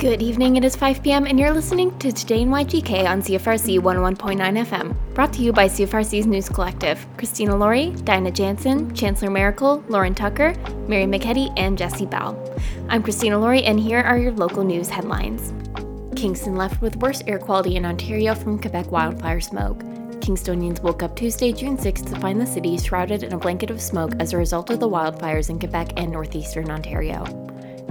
Good evening, it is 5 p.m. and you're listening to Today in YGK on CFRC 101.9 FM, brought to you by CFRC's News Collective, Christina Laurie, Dinah Jansen, Chancellor Miracle, Lauren Tucker, Mary McKetty, and Jesse Bell. I'm Christina Laurie and here are your local news headlines. Kingston left with worse air quality in Ontario from Quebec wildfire smoke. Kingstonians woke up Tuesday, June 6th to find the city shrouded in a blanket of smoke as a result of the wildfires in Quebec and northeastern Ontario.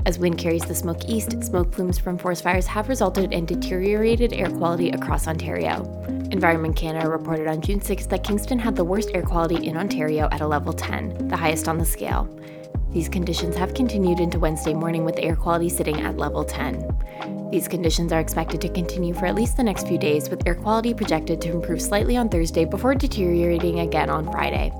As wind carries the smoke east, smoke plumes from forest fires have resulted in deteriorated air quality across Ontario. Environment Canada reported on June 6th that Kingston had the worst air quality in Ontario at a level 10, the highest on the scale. These conditions have continued into Wednesday morning with air quality sitting at level 10. These conditions are expected to continue for at least the next few days, with air quality projected to improve slightly on Thursday before deteriorating again on Friday.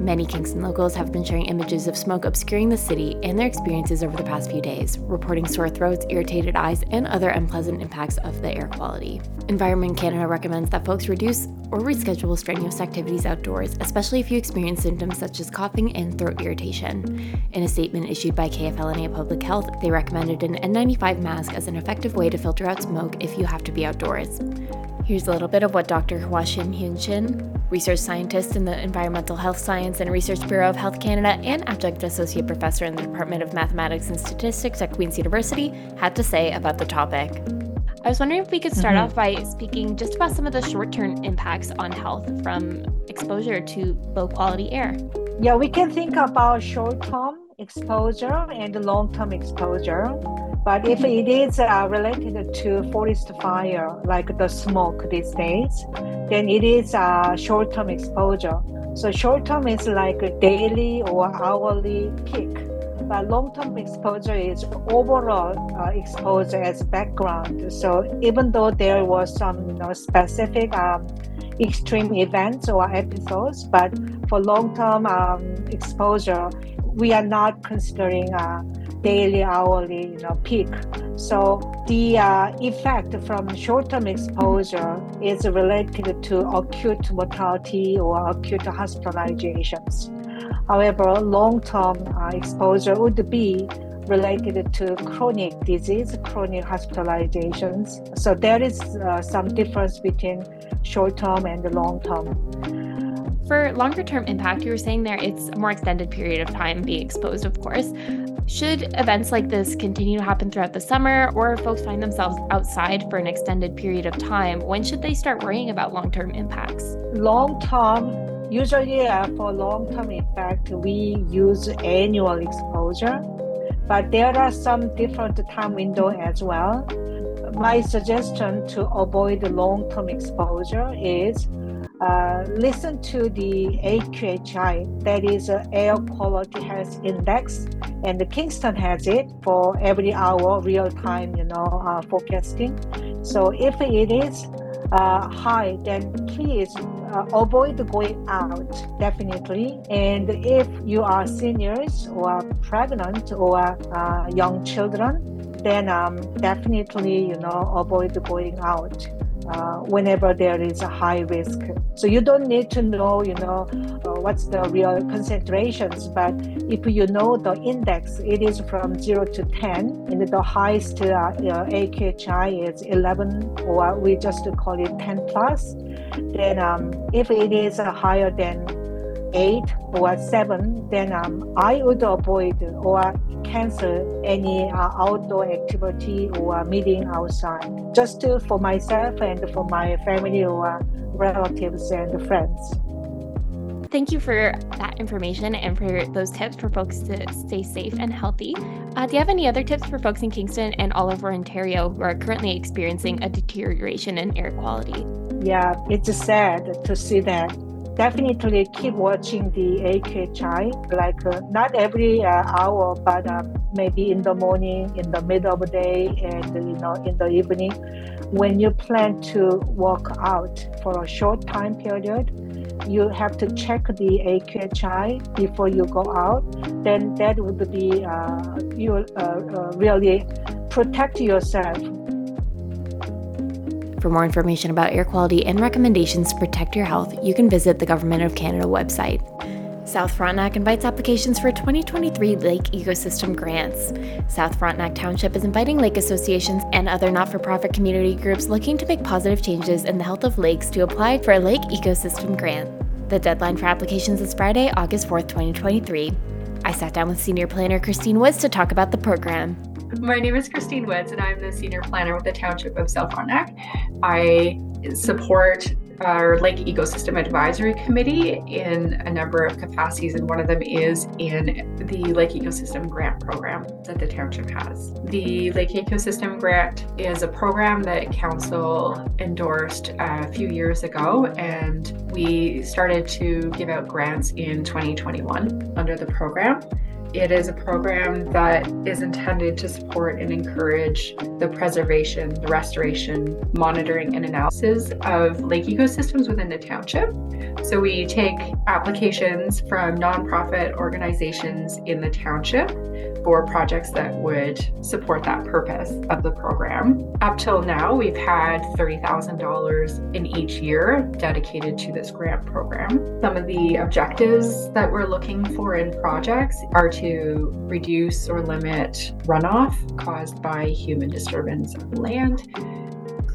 Many Kingston locals have been sharing images of smoke obscuring the city and their experiences over the past few days, reporting sore throats, irritated eyes, and other unpleasant impacts of the air quality. Environment Canada recommends that folks reduce or reschedule strenuous activities outdoors, especially if you experience symptoms such as coughing and throat irritation. In a statement issued by KFL&A Public Health, they recommended an N95 mask as an effective way to filter out smoke if you have to be outdoors. Here's a little bit of what Dr. Hwashin Hyun Shin, research scientist in the Environmental Health Science and Research Bureau of Health Canada and adjunct associate professor in the Department of Mathematics and Statistics at Queen's University, had to say about the topic. I was wondering if we could start off by speaking just about some of the short-term impacts on health from exposure to low-quality air. Yeah, we can think about short-term exposure and long-term exposure. But if it is related to forest fire, like the smoke these days, then it is short-term exposure. So short-term is like a daily or hourly peak. But long-term exposure is overall exposure as background. So even though there was some specific extreme events or episodes, but for long-term exposure, we are not considering daily, hourly, peak. So the effect from short-term exposure is related to acute mortality or acute hospitalizations. However, long-term exposure would be related to chronic disease, chronic hospitalizations. So there is some difference between short-term and long-term. For longer-term impact, you were saying there it's a more extended period of time being exposed, of course. Should events like this continue to happen throughout the summer, or if folks find themselves outside for an extended period of time, when should they start worrying about long-term impacts? Long-term, usually for long-term effect, we use annual exposure, but there are some different time window as well. My suggestion to avoid long-term exposure is listen to the AQHI, that is Air Quality Health Index, and Kingston has it for every hour, real-time, forecasting. So if it is high, then please avoid going out, definitely. And if you are seniors or pregnant or young children, then definitely, avoid going out whenever there is a high risk. So you don't need to know, what's the real concentrations, but if you know the index, it is from 0 to 10, and the highest AQHI is 11, or we just call it 10 plus. Then if it is higher than 8 or 7, then I would avoid or cancel any outdoor activity or meeting outside, just for myself and for my family or relatives and friends. Thank you for that information and for those tips for folks to stay safe and healthy. Do you have any other tips for folks in Kingston and all over Ontario who are currently experiencing a deterioration in air quality? Yeah, it's sad to see that. Definitely keep watching the AQHI, like not every hour, but maybe in the morning, in the middle of the day, and in the evening. When you plan to walk out for a short time period, you have to check the AQHI before you go out. Then that would be, really protect yourself. For more information about air quality and recommendations to protect your health, you can visit the Government of Canada website. South Frontenac invites applications for 2023 Lake Ecosystem Grants. South Frontenac Township is inviting lake associations and other not-for-profit community groups looking to make positive changes in the health of lakes to apply for a Lake Ecosystem Grant. The deadline for applications is Friday, August 4th, 2023. I sat down with Senior Planner Christine Woods to talk about the program. My name is Christine Woods, and I'm the Senior Planner with the Township of South Frontenac. I support our Lake Ecosystem Advisory Committee in a number of capacities, and one of them is in the Lake Ecosystem Grant program that the township has. The Lake Ecosystem Grant is a program that Council endorsed a few years ago, and we started to give out grants in 2021 under the program. It is a program that is intended to support and encourage the preservation, the restoration, monitoring, and analysis of lake ecosystems within the township. So we take applications from nonprofit organizations in the township for projects that would support that purpose of the program. Up till now, we've had $30,000 in each year dedicated to this grant program. Some of the objectives that we're looking for in projects are to reduce or limit runoff caused by human disturbance of the land,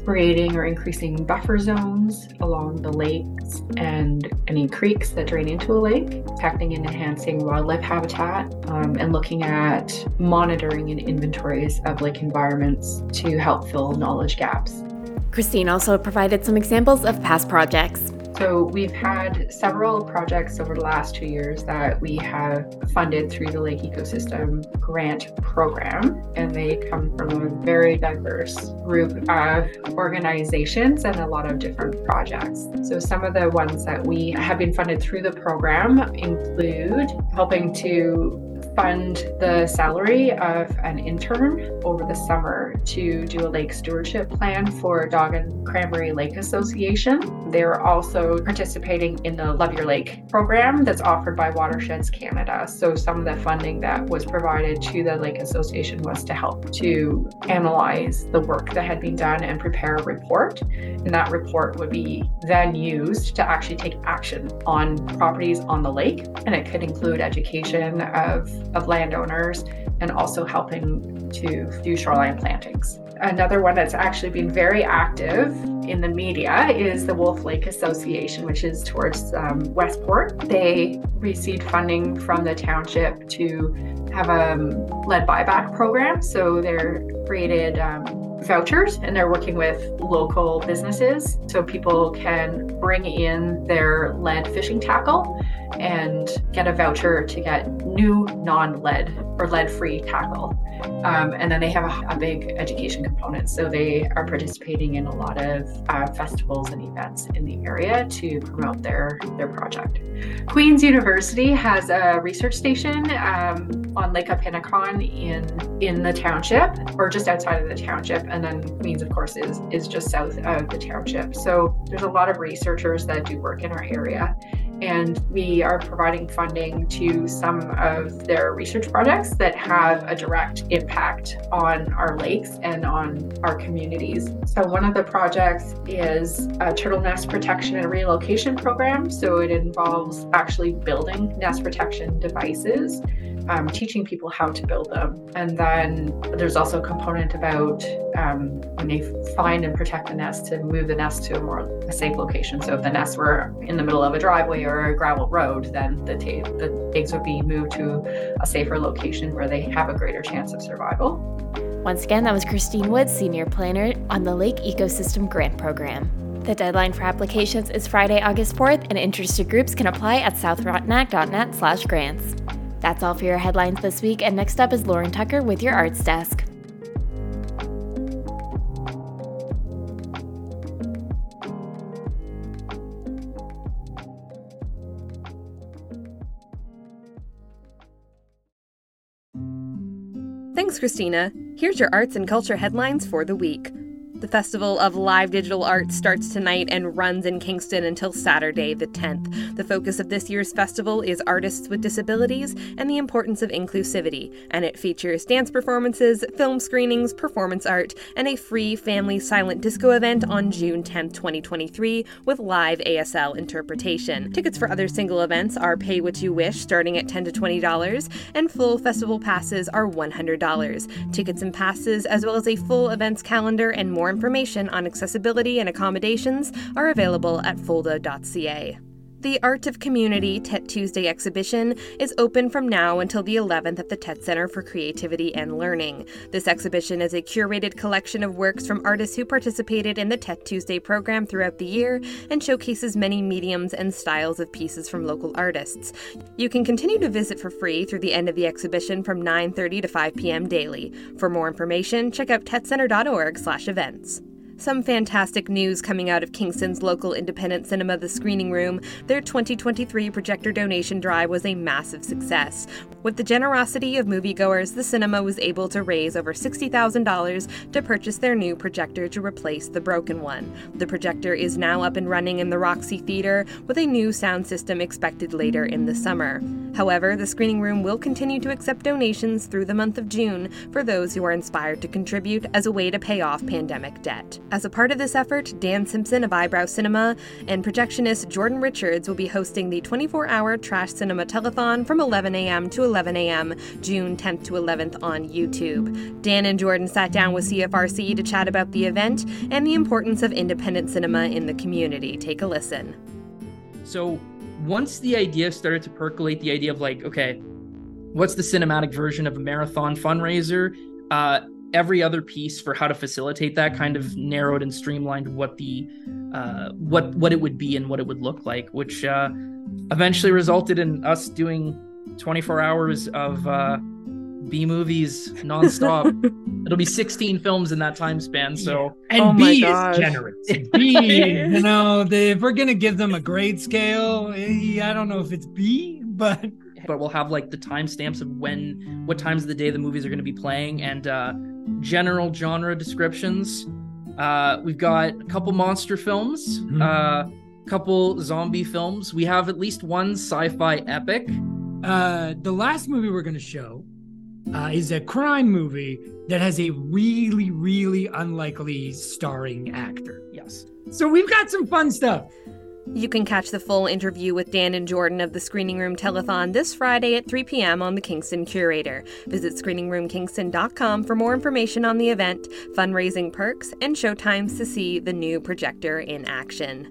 creating or increasing buffer zones along the lakes and any creeks that drain into a lake, protecting and enhancing wildlife habitat, and looking at monitoring and inventories of lake environments to help fill knowledge gaps. Christine also provided some examples of past projects. So we've had several projects over the last 2 years that we have funded through the Lake Ecosystem Grant Program, and they come from a very diverse group of organizations and a lot of different projects. So some of the ones that we have been funded through the program include helping to fund the salary of an intern over the summer to do a lake stewardship plan for Dog and Cranberry Lake Association. They're also participating in the Love Your Lake program that's offered by Watersheds Canada. So some of the funding that was provided to the Lake Association was to help to analyze the work that had been done and prepare a report. And that report would be then used to actually take action on properties on the lake. And it could include education of landowners and also helping to do shoreline plantings. Another one that's actually been very active in the media is the Wolf Lake Association, which is towards Westport. They received funding from the township to have a lead buyback program. So they're created vouchers, and they're working with local businesses so people can bring in their lead fishing tackle and get a voucher to get new non-lead or lead-free tackle. And then they have a big education component. So they are participating in a lot of festivals and events in the area to promote their project. Queen's University has a research station on Lake Opinicon in the township, or just outside of the township. And then Queen's, of course, is just south of the township. So there's a lot of researchers that do work in our area. And we are providing funding to some of their research projects that have a direct impact on our lakes and on our communities. So one of the projects is a turtle nest protection and relocation program. So it involves actually building nest protection devices, teaching people how to build them. And then there's also a component about when they find and protect the nest, to move the nest to a safe location. So if the nests were in the middle of a driveway or a gravel road, then the eggs would be moved to a safer location where they have a greater chance of survival. Once again, that was Christine Woods, Senior Planner on the Lake Ecosystem Grant Program. The deadline for applications is Friday, August 4th, and interested groups can apply at southfrontenac.net/grants. That's all for your headlines this week, and next up is Lauren Tucker with your Arts Desk. Thanks, Christina. Here's your arts and culture headlines for the week. The Festival of Live Digital Art starts tonight and runs in Kingston until Saturday, the 10th. The focus of this year's festival is artists with disabilities and the importance of inclusivity, and it features dance performances, film screenings, performance art, and a free family silent disco event on June 10, 2023, with live ASL interpretation. Tickets for other single events are pay what you wish, starting at $10 to $20, and full festival passes are $100. Tickets and passes, as well as a full events calendar and more information on accessibility and accommodations, are available at folda.ca. The Art of Community Tet Tuesday exhibition is open from now until the 11th at the Tet Center for Creativity and Learning. This exhibition is a curated collection of works from artists who participated in the Tet Tuesday program throughout the year and showcases many mediums and styles of pieces from local artists. You can continue to visit for free through the end of the exhibition from 9:30 to 5 p.m. daily. For more information, check out tetcenter.org/events. Some fantastic news coming out of Kingston's local independent cinema, The Screening Room. Their 2023 projector donation drive was a massive success. With the generosity of moviegoers, the cinema was able to raise over $60,000 to purchase their new projector to replace the broken one. The projector is now up and running in the Roxy Theater, with a new sound system expected later in the summer. However, The Screening Room will continue to accept donations through the month of June for those who are inspired to contribute as a way to pay off pandemic debt. As a part of this effort, Dan Simpson of Eyebrow Cinema and projectionist Jordan Richards will be hosting the 24-hour Trash Cinema Telethon from 11 a.m. to 11 a.m., June 10th to 11th on YouTube. Dan and Jordan sat down with CFRC to chat about the event and the importance of independent cinema in the community. Take a listen. So once the idea started to percolate, the idea of like, okay, what's the cinematic version of a marathon fundraiser? Every other piece for how to facilitate that kind of narrowed and streamlined what the what it would be and what it would look like, which eventually resulted in us doing 24 hours of B movies nonstop. It'll be 16 films in that time span. So and oh B is generous. B, you know, if we're gonna give them a grade scale, I don't know if it's B, but we'll have like the timestamps of when, what times of the day the movies are gonna be playing, and general genre descriptions. We've got a couple monster films, couple zombie films. We have at least one sci-fi epic. The last movie we're going to show is a crime movie that has a really, really unlikely starring actor. Yes. So we've got some fun stuff. You can catch the full interview with Dan and Jordan of the Screening Room Telethon this Friday at 3 p.m. on the Kingston Curator. Visit ScreeningRoomKingston.com for more information on the event, fundraising perks, and showtimes to see the new projector in action.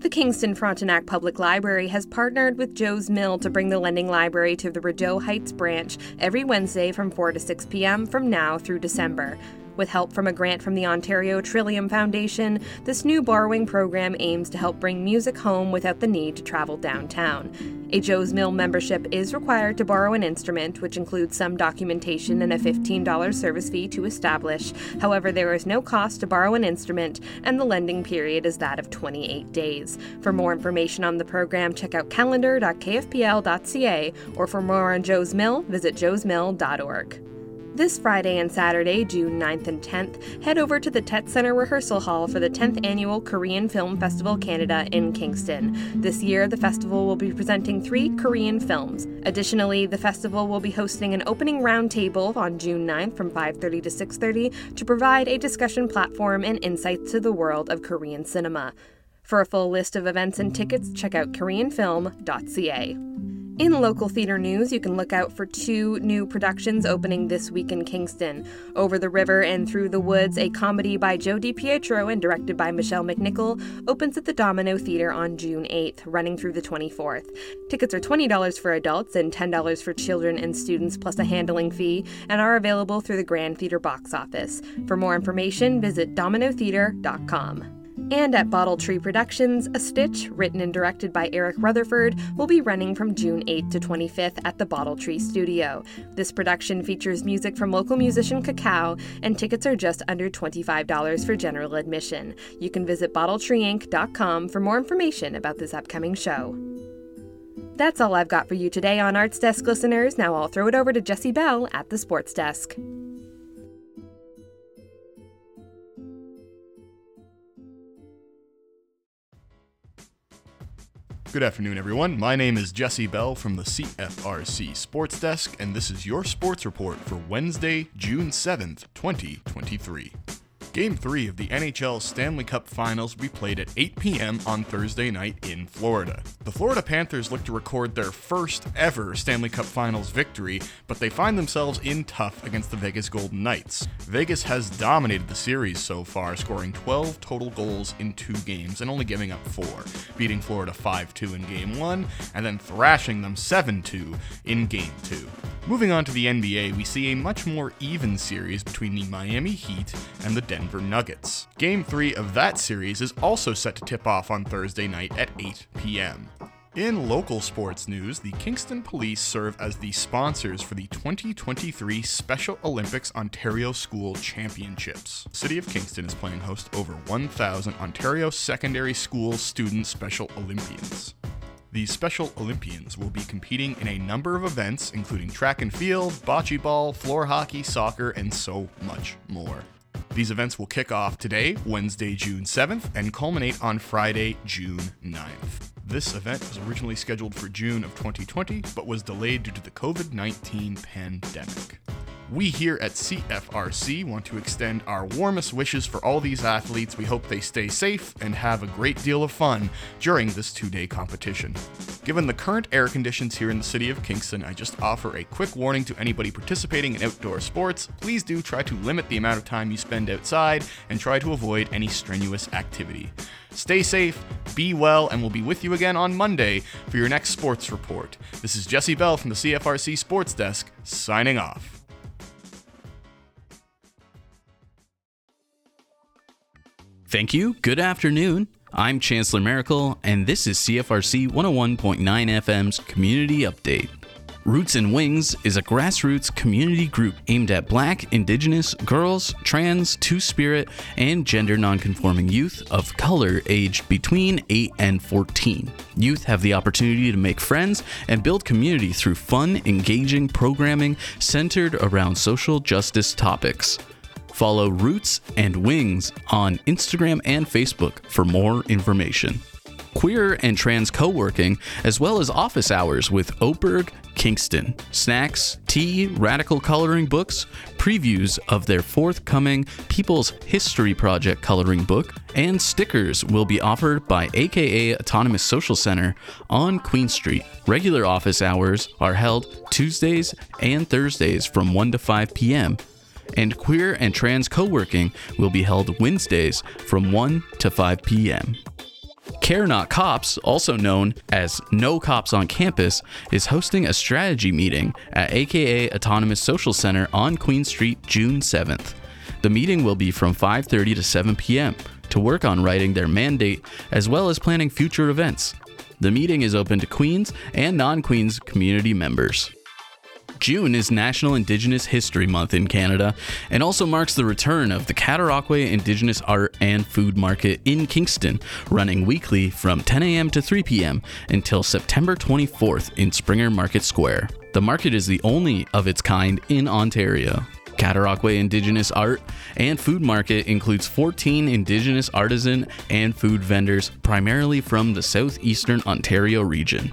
The Kingston Frontenac Public Library has partnered with Joe's Mill to bring the Lending Library to the Rideau Heights branch every Wednesday from 4 to 6 p.m. from now through December. With help from a grant from the Ontario Trillium Foundation, this new borrowing program aims to help bring music home without the need to travel downtown. A Joe's Mill membership is required to borrow an instrument, which includes some documentation and a $15 service fee to establish. However, there is no cost to borrow an instrument, and the lending period is that of 28 days. For more information on the program, check out calendar.kfpl.ca, or for more on Joe's Mill, visit joesmill.org. This Friday and Saturday, June 9th and 10th, head over to the Tet Center Rehearsal Hall for the 10th Annual Korean Film Festival Canada in Kingston. This year, the festival will be presenting 3 Korean films. Additionally, the festival will be hosting an opening roundtable on June 9th from 5:30 to 6:30 to provide a discussion platform and insights to the world of Korean cinema. For a full list of events and tickets, check out koreanfilm.ca. In local theatre news, you can look out for 2 new productions opening this week in Kingston. Over the River and Through the Woods, a comedy by Joe DiPietro and directed by Michelle McNichol, opens at the Domino Theatre on June 8th, running through the 24th. Tickets are $20 for adults and $10 for children and students, plus a handling fee, and are available through the Grand Theatre box office. For more information, visit dominotheatre.com. And at Bottle Tree Productions, A Stitch, written and directed by Eric Rutherford, will be running from June 8th to 25th at the Bottle Tree Studio. This production features music from local musician Kakao, and tickets are just under $25 for general admission. You can visit bottletreinc.com for more information about this upcoming show. That's all I've got for you today on Arts Desk listeners. Now I'll throw it over to Jesse Bell at the Sports Desk. Good afternoon, everyone. My name is Jesse Bell from the CFRC Sports Desk, and this is your sports report for Wednesday, June 7th, 2023. Game 3 of the NHL Stanley Cup Finals will be played at 8 p.m. on Thursday night in Florida. The Florida Panthers look to record their first ever Stanley Cup Finals victory, but they find themselves in tough against the Vegas Golden Knights. Vegas has dominated the series so far, scoring 12 total goals in 2 games and only giving up 4, beating Florida 5-2 in Game 1 and then thrashing them 7-2 in Game 2. Moving on to the NBA, we see a much more even series between the Miami Heat and the Denver Nuggets. Game 3 of that series is also set to tip off on Thursday night at 8 p.m. In local sports news, the Kingston Police serve as the sponsors for the 2023 Special Olympics Ontario School Championships. The City of Kingston is playing host over 1,000 Ontario Secondary School Student Special Olympians. The Special Olympians will be competing in a number of events, including track and field, bocce ball, floor hockey, soccer, and so much more. These events will kick off today, Wednesday, June 7th, and culminate on Friday, June 9th. This event was originally scheduled for June of 2020, but was delayed due to the COVID-19 pandemic. We here at CFRC want to extend our warmest wishes for all these athletes. We hope they stay safe and have a great deal of fun during this 2-day competition. Given the current air conditions here in the city of Kingston, I just offer a quick warning to anybody participating in outdoor sports. Please do try to limit the amount of time you spend outside and try to avoid any strenuous activity. Stay safe, be well, and we'll be with you again on Monday for your next sports report. This is Jesse Bell from the CFRC Sports Desk, signing off. Thank you. Good afternoon. I'm Chancellor Miracle, and this is CFRC 101.9 FM's Community Update. Roots and Wings is a grassroots community group aimed at Black, Indigenous, girls, trans, two-spirit, and gender nonconforming youth of color aged between 8 and 14. Youth have the opportunity to make friends and build community through fun, engaging programming centered around social justice topics. Follow Roots and Wings on Instagram and Facebook for more information. Queer and trans co-working, as well as office hours with Oberg, Kingston. Snacks, tea, radical coloring books, previews of their forthcoming People's History Project coloring book, and stickers will be offered by AKA Autonomous Social Center on Queen Street. Regular office hours are held Tuesdays and Thursdays from 1 to 5 p.m., and queer and trans co-working will be held Wednesdays from 1 to 5 p.m. Care Not Cops, also known as No Cops on Campus, is hosting a strategy meeting at AKA Autonomous Social Center on Queen Street June 7th. The meeting will be from 5:30 to 7 p.m. to work on writing their mandate as well as planning future events. The meeting is open to Queens and non-Queens community members. June is National Indigenous History Month in Canada and also marks the return of the Cataraqui Indigenous Art and Food Market in Kingston, running weekly from 10 a.m. to 3 p.m. until September 24th in Springer Market Square. The market is the only of its kind in Ontario. Cataraqui Indigenous Art and Food Market includes 14 Indigenous artisan and food vendors, primarily from the southeastern Ontario region.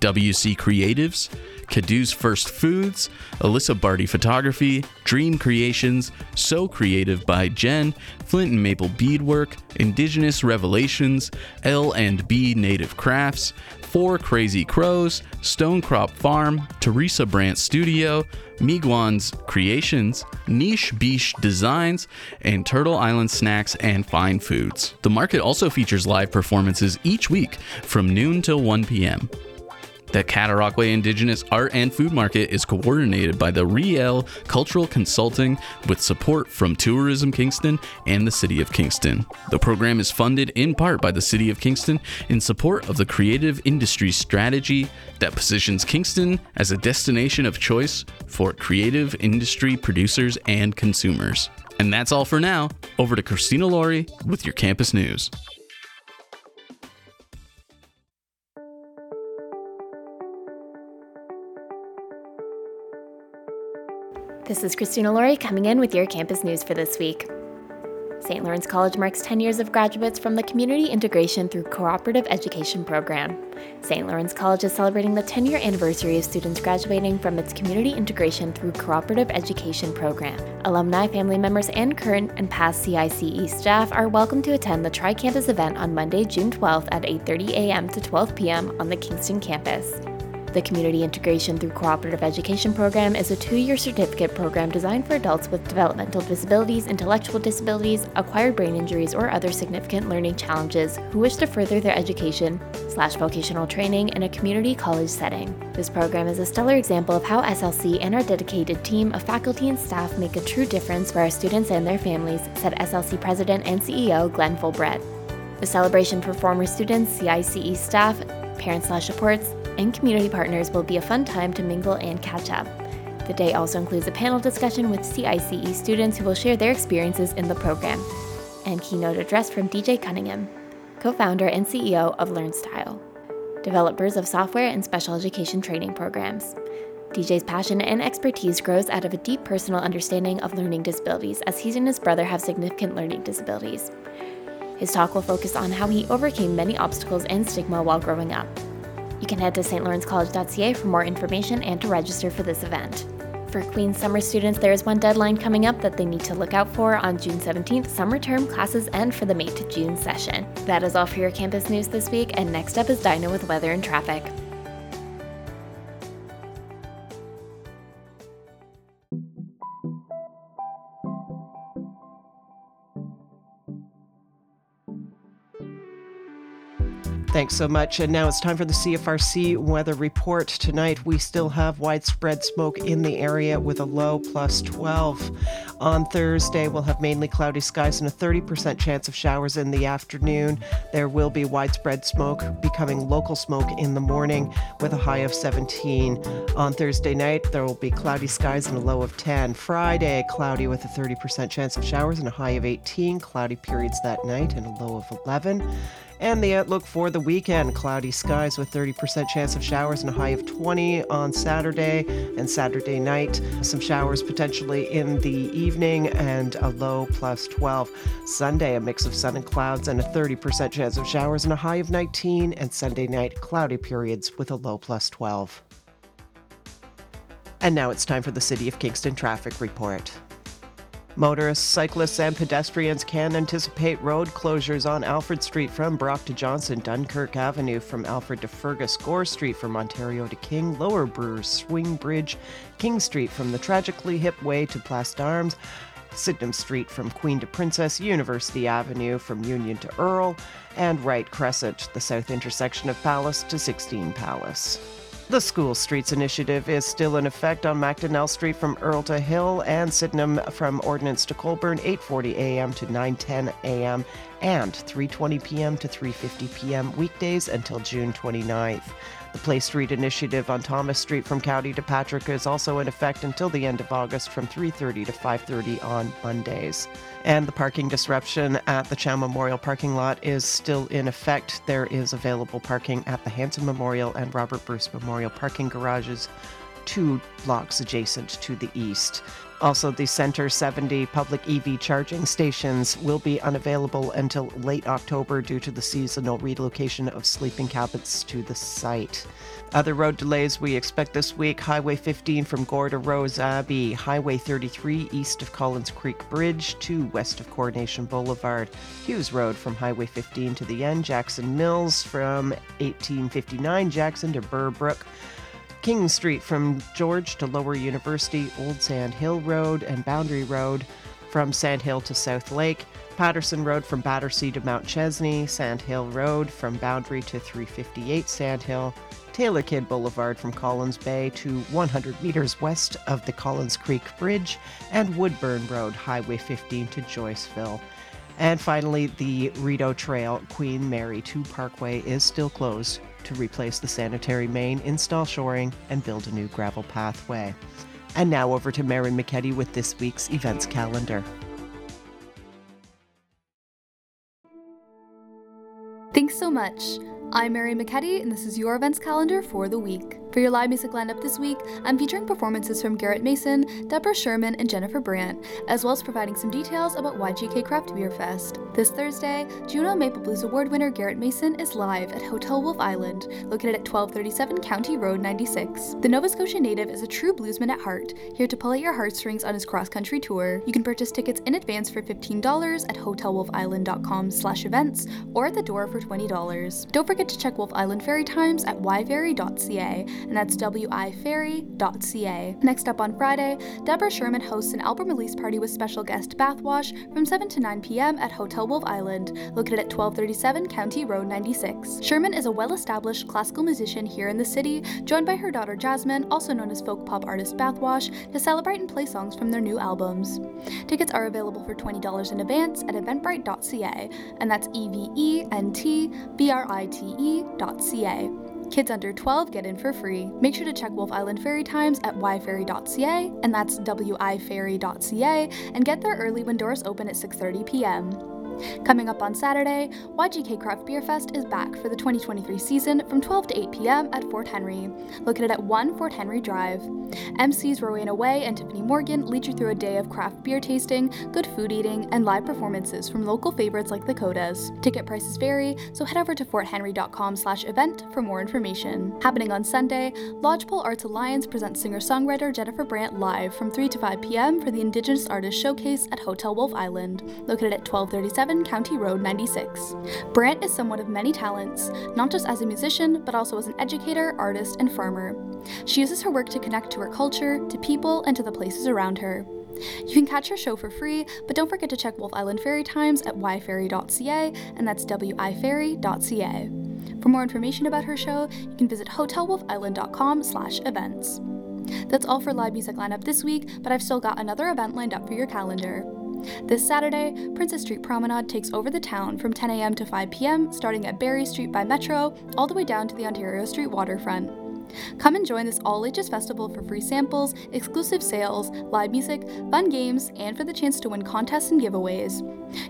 WC Creatives, Cadu's First Foods, Alyssa Barty Photography, Dream Creations, So Creative by Jen, Flint and Maple Beadwork, Indigenous Revelations, L&B Native Crafts, Four Crazy Crows, Stonecrop Farm, Teresa Brandt Studio, Miguan's Creations, Niche Beach Designs, and Turtle Island Snacks and Fine Foods. The market also features live performances each week from noon till 1 p.m. The Cataraqui Indigenous Art and Food Market is coordinated by the Riel Cultural Consulting with support from Tourism Kingston and the City of Kingston. The program is funded in part by the City of Kingston in support of the creative industry strategy that positions Kingston as a destination of choice for creative industry producers and consumers. And that's all for now. Over to Christina Laurie with your campus news. This is Christina Laurie coming in with your campus news for this week. St. Lawrence College marks 10 years of graduates from the Community Integration through Cooperative Education program. St. Lawrence College is celebrating the 10-year anniversary of students graduating from its Community Integration through Cooperative Education program. Alumni, family members, and current and past CICE staff are welcome to attend the Tri-Campus event on Monday, June 12th at 8:30 a.m. to 12 p.m. on the Kingston campus. The Community Integration through Cooperative Education program is a 2-year certificate program designed for adults with developmental disabilities, intellectual disabilities, acquired brain injuries, or other significant learning challenges who wish to further their education/vocational training in a community college setting. This program is a stellar example of how SLC and our dedicated team of faculty and staff make a true difference for our students and their families, said SLC President and CEO Glenn Fulbrett. The celebration for former students, CICE staff, parents/supports, and community partners will be a fun time to mingle and catch up. The day also includes a panel discussion with CICE students who will share their experiences in the program, and keynote address from DJ Cunningham, co-founder and CEO of LearnStyle, developers of software and special education training programs. DJ's passion and expertise grows out of a deep personal understanding of learning disabilities, as he and his brother have significant learning disabilities. His talk will focus on how he overcame many obstacles and stigma while growing up. You can head to stlawrencecollege.ca for more information and to register for this event. For Queen's summer students, there is one deadline coming up that they need to look out for. On June 17th, summer term classes end for the May to June session. That is all for your campus news this week, and next up is Dinah with weather and traffic. Thanks so much. And now it's time for the CFRC weather report. Tonight, we still have widespread smoke in the area with a low plus 12. On Thursday, we'll have mainly cloudy skies and a 30% chance of showers in the afternoon. There will be widespread smoke becoming local smoke in the morning with a high of 17. On Thursday night, there will be cloudy skies and a low of 10. Friday, cloudy with a 30% chance of showers and a high of 18. Cloudy periods that night and a low of 11. And the outlook for the weekend, cloudy skies with 30% chance of showers and a high of 20 on Saturday and Saturday night. Some showers potentially in the evening and a low plus 12. Sunday, a mix of sun and clouds and a 30% chance of showers and a high of 19. And Sunday night, cloudy periods with a low plus 12. And now it's time for the City of Kingston Traffic Report. Motorists, cyclists, and pedestrians can anticipate road closures on Alfred Street from Brock to Johnson, Dunkirk Avenue from Alfred to Fergus, Gore Street from Ontario to King, Lower Brewer, Swing Bridge, King Street from the Tragically Hip Way to Place d'Armes, Sydenham Street from Queen to Princess, University Avenue from Union to Earl, and Wright Crescent, the south intersection of Palace to 16 Palace. The School Streets Initiative is still in effect on Macdonnell Street from Earl to Hill and Sydenham from Ordnance to Colburn, 8:40 a.m. to 9:10 a.m. and 3:20 p.m. to 3:50 p.m. weekdays until June 29th. The Play Street Initiative on Thomas Street from Cowdy to Patrick is also in effect until the end of August from 3:30 to 5:30 on Mondays. And the parking disruption at the Chow Memorial parking lot is still in effect. There is available parking at the Hanson Memorial and Robert Bruce Memorial parking garages, 2 blocks adjacent to the east. Also, the Center 70 public EV charging stations will be unavailable until late October due to the seasonal relocation of sleeping cabins to the site. Other road delays we expect this week: Highway 15 from Gore to Rose Abbey, Highway 33 east of Collins Creek Bridge to west of Coronation Boulevard, Hughes Road from Highway 15 to the end, Jackson Mills from 1859 Jackson to Burbrook, King Street from George to Lower University, Old Sand Hill Road and Boundary Road from Sand Hill to South Lake, Patterson Road from Battersea to Mount Chesney, Sand Hill Road from Boundary to 358 Sand Hill, Taylor Kidd Boulevard from Collins Bay to 100 meters west of the Collins Creek Bridge, and Woodburn Road, Highway 15 to Joyceville. And finally, the Rideau Trail, Queen Mary 2 Parkway is still closed to replace the sanitary main, install shoring, and build a new gravel pathway. And now over to Mary McKetty with this week's events calendar. Thanks so much. I'm Mary McKetty, and this is your events calendar for the week. For your live music lineup this week, I'm featuring performances from Garrett Mason, Deborah Sherman, and Jennifer Brandt, as well as providing some details about YGK Craft Beer Fest. This Thursday, Juno Maple Blues Award winner Garrett Mason is live at Hotel Wolf Island, located at 1237 County Road 96. The Nova Scotia native is a true bluesman at heart, here to pull at your heartstrings on his cross-country tour. You can purchase tickets in advance for $15 at hotelwolfisland.com/events or at the door for $20. Don't forget to check Wolf Island ferry times at yferry.ca, and that's wiferry.ca. Next up on Friday, Deborah Sherman hosts an album release party with special guest Bathwash from 7 to 9 p.m. at Hotel Wolf Island, located at 1237 County Road 96. Sherman is a well-established classical musician here in the city, joined by her daughter Jasmine, also known as folk pop artist Bathwash, to celebrate and play songs from their new albums. Tickets are available for $20 in advance at eventbrite.ca, and that's eventbrite.ca. Kids under 12 get in for free. Make sure to check Wolf Island ferry times at wiferry.ca, and that's wiferry.ca, and get there early when doors open at 6:30 p.m. Coming up on Saturday, YGK Craft Beer Fest is back for the 2023 season from 12 to 8 p.m. at Fort Henry, located at 1 Fort Henry Drive. MCs Rowena Way and Tiffany Morgan lead you through a day of craft beer tasting, good food eating, and live performances from local favorites like the Codas. Ticket prices vary, so head over to forthenry.com/event for more information. Happening on Sunday, Lodgepole Arts Alliance presents singer-songwriter Jennifer Brandt live from 3 to 5 p.m. for the Indigenous Artist Showcase at Hotel Wolf Island, located at 1237 County Road 96. Brandt is someone of many talents, not just as a musician, but also as an educator, artist, and farmer. She uses her work to connect to her culture, to people, and to the places around her. You can catch her show for free, but don't forget to check Wolf Island ferry times at wiferry.ca, and that's wiferry.ca. For more information about her show, you can visit hotelwolfisland.com/events. That's all for live music lineup this week, but I've still got another event lined up for your calendar. This Saturday, Princess Street Promenade takes over the town from 10 a.m. to 5 p.m., starting at Barrie Street by Metro, all the way down to the Ontario Street waterfront. Come and join this all-ages festival for free samples, exclusive sales, live music, fun games, and for the chance to win contests and giveaways.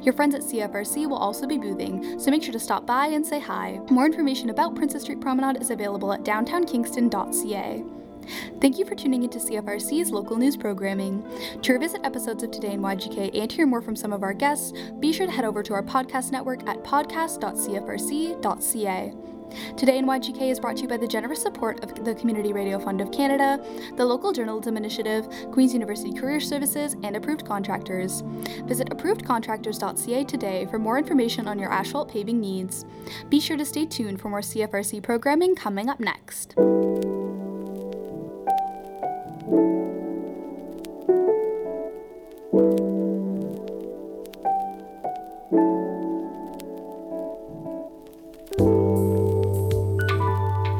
Your friends at CFRC will also be boothing, so make sure to stop by and say hi. More information about Princess Street Promenade is available at downtownkingston.ca. Thank you for tuning into CFRC's local news programming. To revisit episodes of Today in YGK and hear more from some of our guests, be sure to head over to our podcast network at podcast.cfrc.ca. Today in YGK is brought to you by the generous support of the Community Radio Fund of Canada, the Local Journalism Initiative, Queen's University Career Services, and Approved Contractors. Visit approvedcontractors.ca today for more information on your asphalt paving needs. Be sure to stay tuned for more CFRC programming coming up next.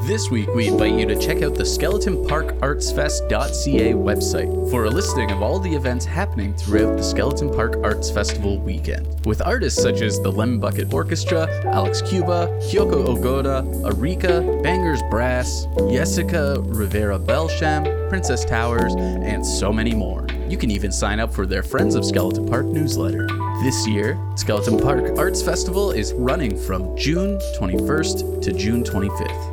This week, we invite you to check out the skeletonparkartsfest.ca website for a listing of all the events happening throughout the Skeleton Park Arts Festival weekend, with artists such as the Lemon Bucket Orchestra, Alex Cuba, Kyoko Ogoda, Arika, Bangers Brass, Jessica Rivera Belsham, Princess Towers, and so many more. You can even sign up for their Friends of Skeleton Park newsletter. This year, Skeleton Park Arts Festival is running from June 21st to June 25th.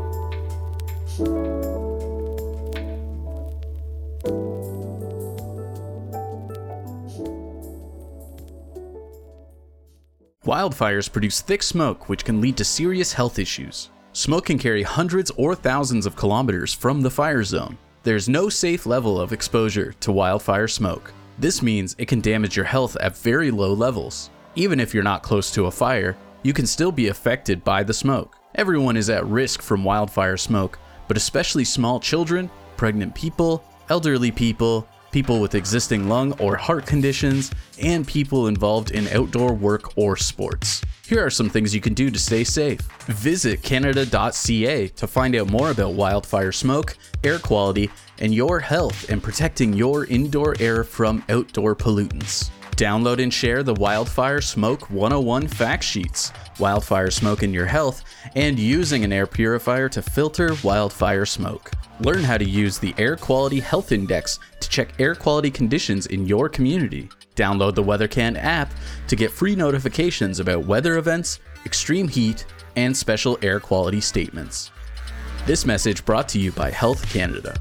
Wildfires produce thick smoke, which can lead to serious health issues. Smoke can carry hundreds or thousands of kilometers from the fire zone. There's no safe level of exposure to wildfire smoke. This means it can damage your health at very low levels. Even if you're not close to a fire, you can still be affected by the smoke. Everyone is at risk from wildfire smoke, but especially small children, pregnant people, elderly people, people with existing lung or heart conditions, and people involved in outdoor work or sports. Here are some things you can do to stay safe. Visit Canada.ca to find out more about wildfire smoke, air quality, and your health and protecting your indoor air from outdoor pollutants. Download and share the Wildfire Smoke 101 fact sheets, Wildfire Smoke in Your Health, and using an air purifier to filter wildfire smoke. Learn how to use the Air Quality Health Index to check air quality conditions in your community. Download the WeatherCan app to get free notifications about weather events, extreme heat, and special air quality statements. This message brought to you by Health Canada.